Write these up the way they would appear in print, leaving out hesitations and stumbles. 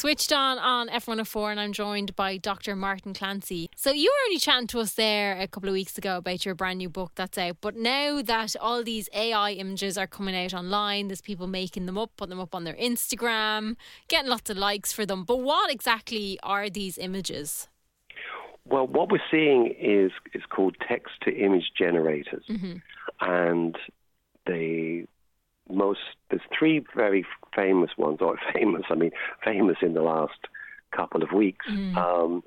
Switched on F104, and I'm joined by Dr. Martin Clancy. So you were only chatting to us there a couple of weeks ago about your brand new book that's out, but now that all these AI images are coming out online, there's people making them up, putting them up on their Instagram, getting lots of likes for them. But what exactly are these images? Well, what we're seeing is called text-to-image generators. Mm-hmm. And there's three very famous ones, or famous in the last couple of weeks. Mm.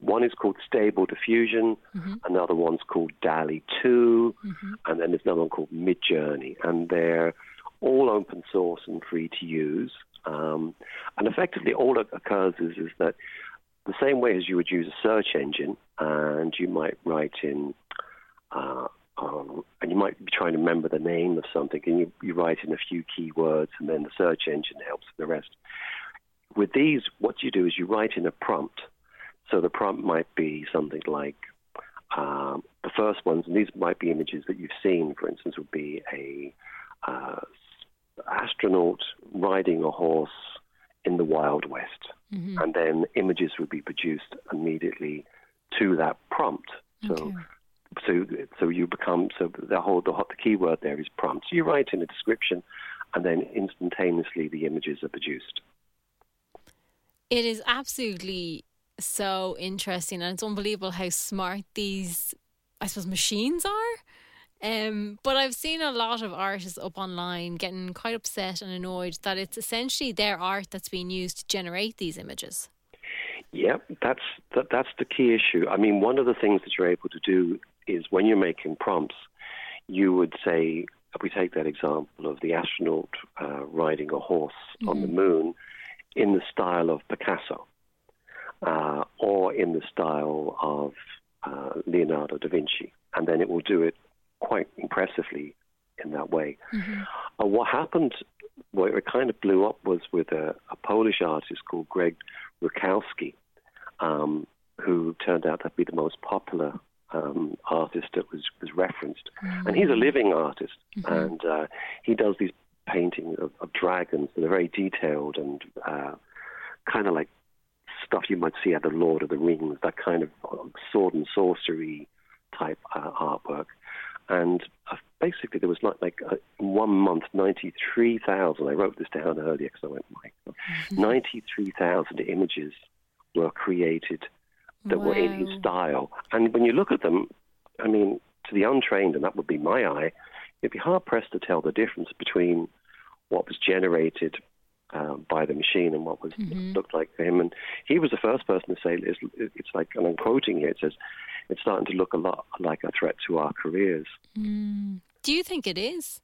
One is called Stable Diffusion, mm-hmm. another one's called DALL-E 2, mm-hmm. and then there's another one called Midjourney. And they're all open source and free to use. And effectively all that occurs is that the same way as you would use a search engine, and you might write in, and you might be trying to remember the name of something, and you write in a few keywords, and then the search engine helps the rest. With these, what you do is you write in a prompt. So the prompt might be something like the first ones, and these might be images that you've seen, for instance, would be a astronaut riding a horse in the Wild West. Mm-hmm. And then images would be produced immediately to that prompt. So, okay. The keyword there is prompt. So you write in a description, and then instantaneously the images are produced. It is absolutely so interesting, and it's unbelievable how smart these, I suppose, machines are. But I've seen a lot of artists up online getting quite upset and annoyed that it's essentially their art that's being used to generate these images. Yeah, that's the key issue. I mean, one of the things that you're able to do is when you're making prompts, you would say, if we take that example of the astronaut riding a horse mm-hmm. on the moon in the style of Picasso or in the style of Leonardo da Vinci, and then it will do it quite impressively in that way. Mm-hmm. What happened, where it kind of blew up, was with a Polish artist called Greg Rukowski, who turned out to be the most popular artist that was referenced. Mm-hmm. And he's a living artist, mm-hmm. and he does these paintings of dragons that are very detailed and kind of like stuff you might see out of Lord of the Rings, that kind of sword and sorcery type artwork. And basically, there was in 1 month, 93,000. I wrote this down earlier because I went, my God. 93,000 images were created that wow. were in his style. And when you look at them, I mean, to the untrained, and that would be my eye, it'd be hard-pressed to tell the difference between what was generated by the machine and what was mm-hmm. looked like for him. And he was the first person to say, it's like, and I'm quoting here, it says, it's starting to look a lot like a threat to our careers. Mm. Do you think it is?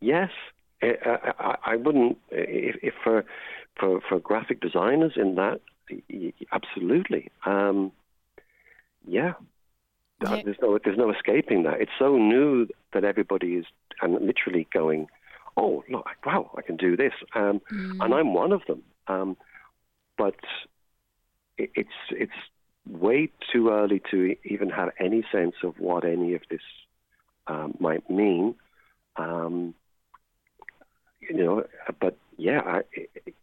Yes. I wouldn't, if for graphic designers in that, absolutely. Yeah. Yeah. There's no escaping that. It's so new that everybody is literally going, oh, look, wow, I can do this. And I'm one of them. But it's way too early to even have any sense of what any of this might mean. But yeah,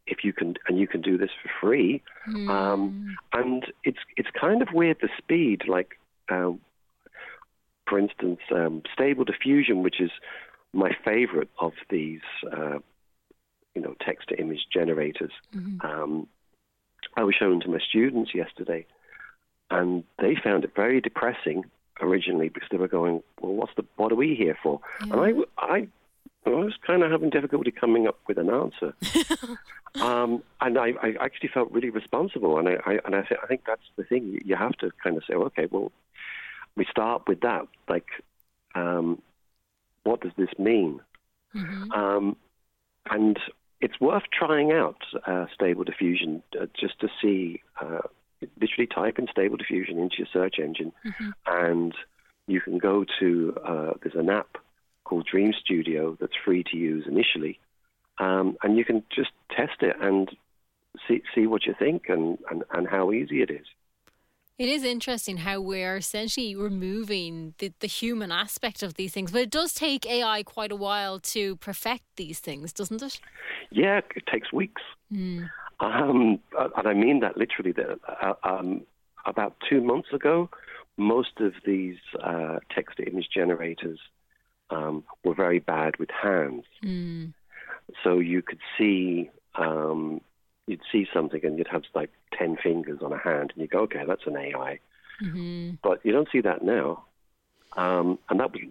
if you can, and you can do this for free. Mm. And it's kind of weird, the speed, like, for instance, Stable Diffusion, which is my favorite of these, text-to-image generators. Mm-hmm. I was showing to my students yesterday, and they found it very depressing originally because they were going, well, what are we here for? Yeah. And I was kind of having difficulty coming up with an answer. And I actually felt really responsible. And I said, I think that's the thing. You have to kind of say, okay, well, we start with that. Like, what does this mean? Mm-hmm. And it's worth trying out Stable Diffusion just to see. Literally type in Stable Diffusion into your search engine, mm-hmm. and you can go to there's an app called Dream Studio that's free to use initially, and you can just test it and see what you think and how easy it is. It is interesting how we're essentially removing the human aspect of these things, but it does take AI quite a while to perfect these things, doesn't it? Yeah, it takes weeks. And I mean that literally. That about 2 months ago, most of these text-to-image generators were very bad with hands. So you could see... you'd see something and you'd have like 10 fingers on a hand and you go, okay, that's an AI. But you don't see that now. And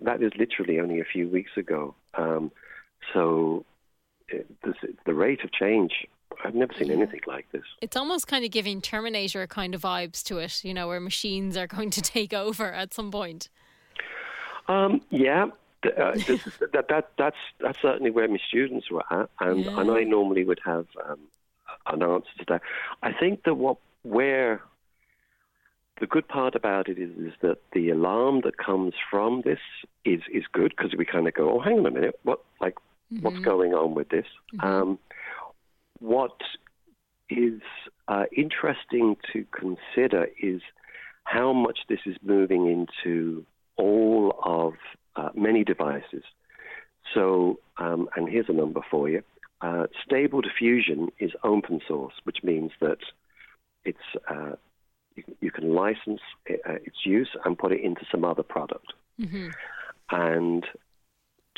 that is literally only a few weeks ago. So the rate of change, I've never seen anything like this. It's almost kind of giving Terminator kind of vibes to it, you know, where machines are going to take over at some point. Yeah. That's certainly where my students were at. And I normally would have... an answer to that. I think that where the good part about it is that the alarm that comes from this is good, because we kind of go, oh, hang on a minute, what's going on with this? What is interesting to consider is how much this is moving into all of many devices. So, and here's a number for you. Stable Diffusion is open source, which means that it's you can license its use and put it into some other product. And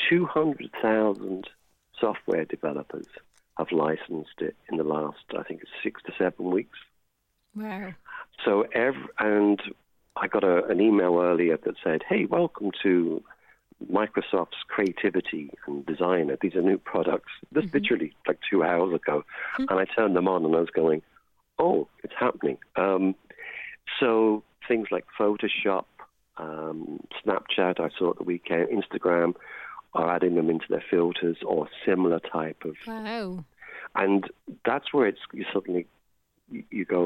200,000 software developers have licensed it in the last, I think, 6 to 7 weeks. Wow! So and I got an email earlier that said, "Hey, welcome to Microsoft's creativity and designer." These are new products. This literally like 2 hours ago, and I turned them on and I was going, oh, it's happening. So things like Photoshop, Snapchat, I saw at the weekend, Instagram are adding them into their filters or similar type of... Wow. And that's where you go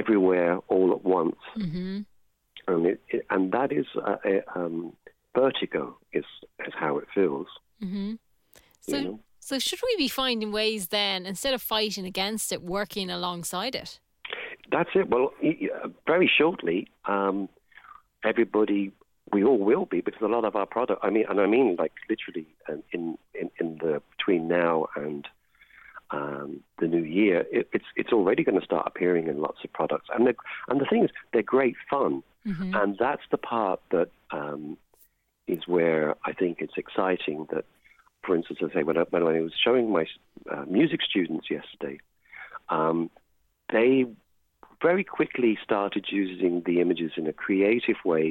everywhere all at once. And that is... vertigo is how it feels. So, you know? So should we be finding ways then, instead of fighting against it, working alongside it? That's it. Well, very shortly, we all will be, because a lot of our product, literally in the between now and the new year, it's already going to start appearing in lots of products. And the thing is, they're great fun. And that's the part that... is where I think it's exciting that, for instance, I say when I was showing my music students yesterday, they very quickly started using the images in a creative way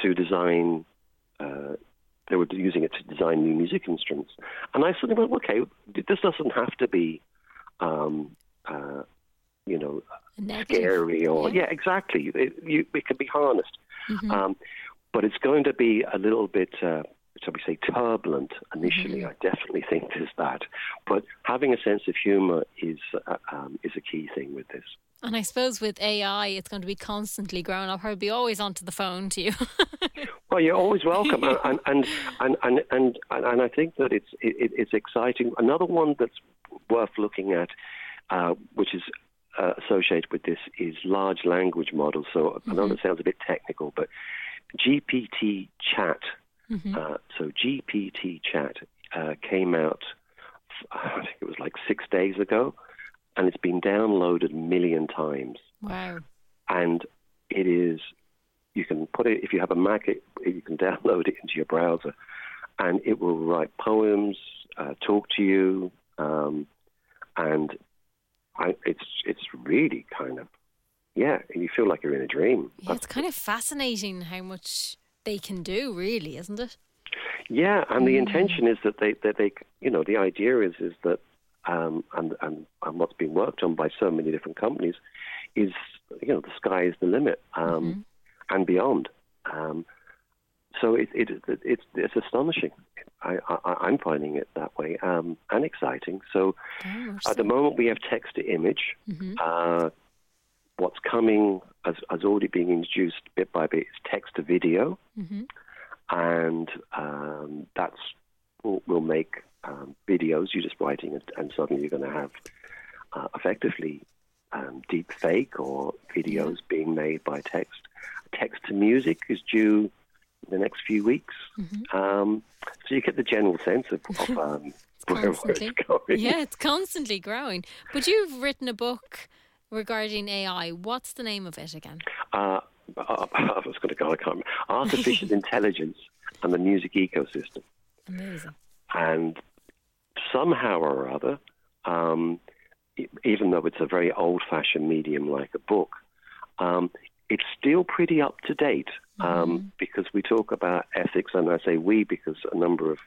to design. They were using it to design new music instruments, and I suddenly went, "Okay, this doesn't have to be, scary or yeah, exactly. It can be harnessed." But it's going to be a little bit, shall we say, turbulent initially. I definitely think there's that. But having a sense of humour is a key thing with this. And I suppose with AI, it's going to be constantly growing up. I'll be always onto the phone to you. Well, you're always welcome, and I think that it's exciting. Another one that's worth looking at, which is associated with this, is large language models. So I know that sounds a bit technical, but GPT chat. So GPT chat came out, I think it was like 6 days ago, and it's been downloaded a million times. Wow. And it is, you can put it, if you have a Mac, you can download it into your browser, and it will write poems, talk to you, and it's really kind of, yeah, and you feel like you're in a dream. Yeah, it's kind of fascinating how much they can do, really, isn't it? Yeah, and the intention is that they the idea is that, and what's been worked on by so many different companies is, the sky is the limit and beyond. So it's astonishing. I'm finding it that way and exciting. So at the moment we have text to image. What's coming as already being introduced bit by bit is text to video, and that's will make videos. You're just writing, and suddenly you're going to have effectively deep fake or videos being made by text. Text to music is due in the next few weeks. Mm-hmm. So you get the general sense of where it's going. Yeah, it's constantly growing. But you've written a book regarding AI. What's the name of it again? I was going to go, I can't remember. Artificial Intelligence and the Music Ecosystem. Amazing. And somehow or other, even though it's a very old-fashioned medium like a book, it's still pretty up-to-date because we talk about ethics, and I say we because a number of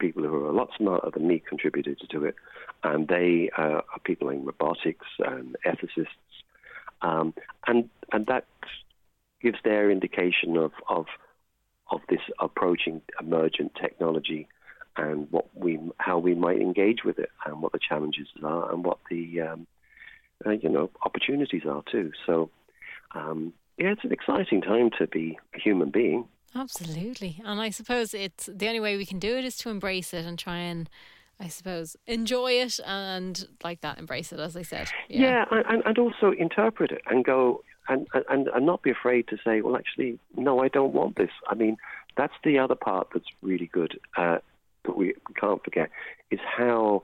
people who are a lot smarter than me contributed to it, and they are people in robotics and ethicists, and that gives their indication of this approaching emergent technology and how we might engage with it and what the challenges are and what the opportunities are too. So it's an exciting time to be a human being. Absolutely. And I suppose it's the only way we can do it is to embrace it and try and, I suppose, enjoy it and embrace it, as I said. Yeah, and also interpret it and go and not be afraid to say, well, actually, no, I don't want this. I mean, that's the other part that's really good that we can't forget is how,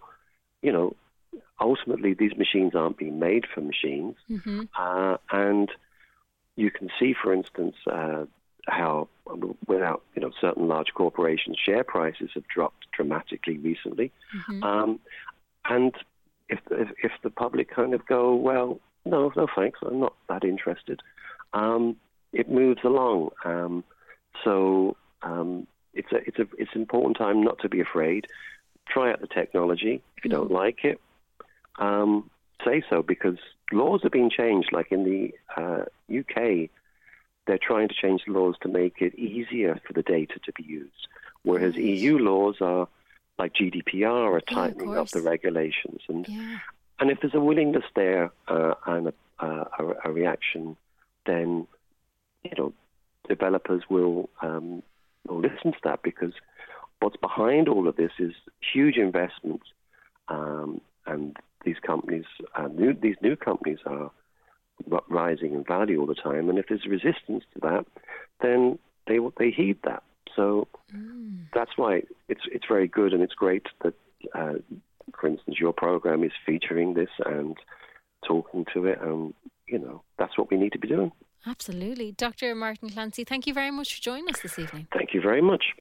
ultimately these machines aren't being made for machines. Mm-hmm. And you can see, for instance, how without certain large corporations' share prices have dropped dramatically recently, and if the public kind of go, well, no thanks, I'm not that interested, it moves along. So it's an important time not to be afraid. Try out the technology. If you don't like it, say so, because laws are being changed. Like in the UK, they're trying to change the laws to make it easier for the data to be used, whereas EU laws are, like GDPR, are tightening up the regulations. And if there's a willingness there and a reaction, then developers will listen to that, because what's behind all of this is huge investments, and these companies, these new companies, are rising in value all the time. And if there's resistance to that, then they heed that. So that's why it's very good, and it's great that, for instance, your program is featuring this and talking to it, and that's what we need to be doing. Absolutely. Dr. Martin Clancy, thank you very much for joining us this evening. Thank you very much.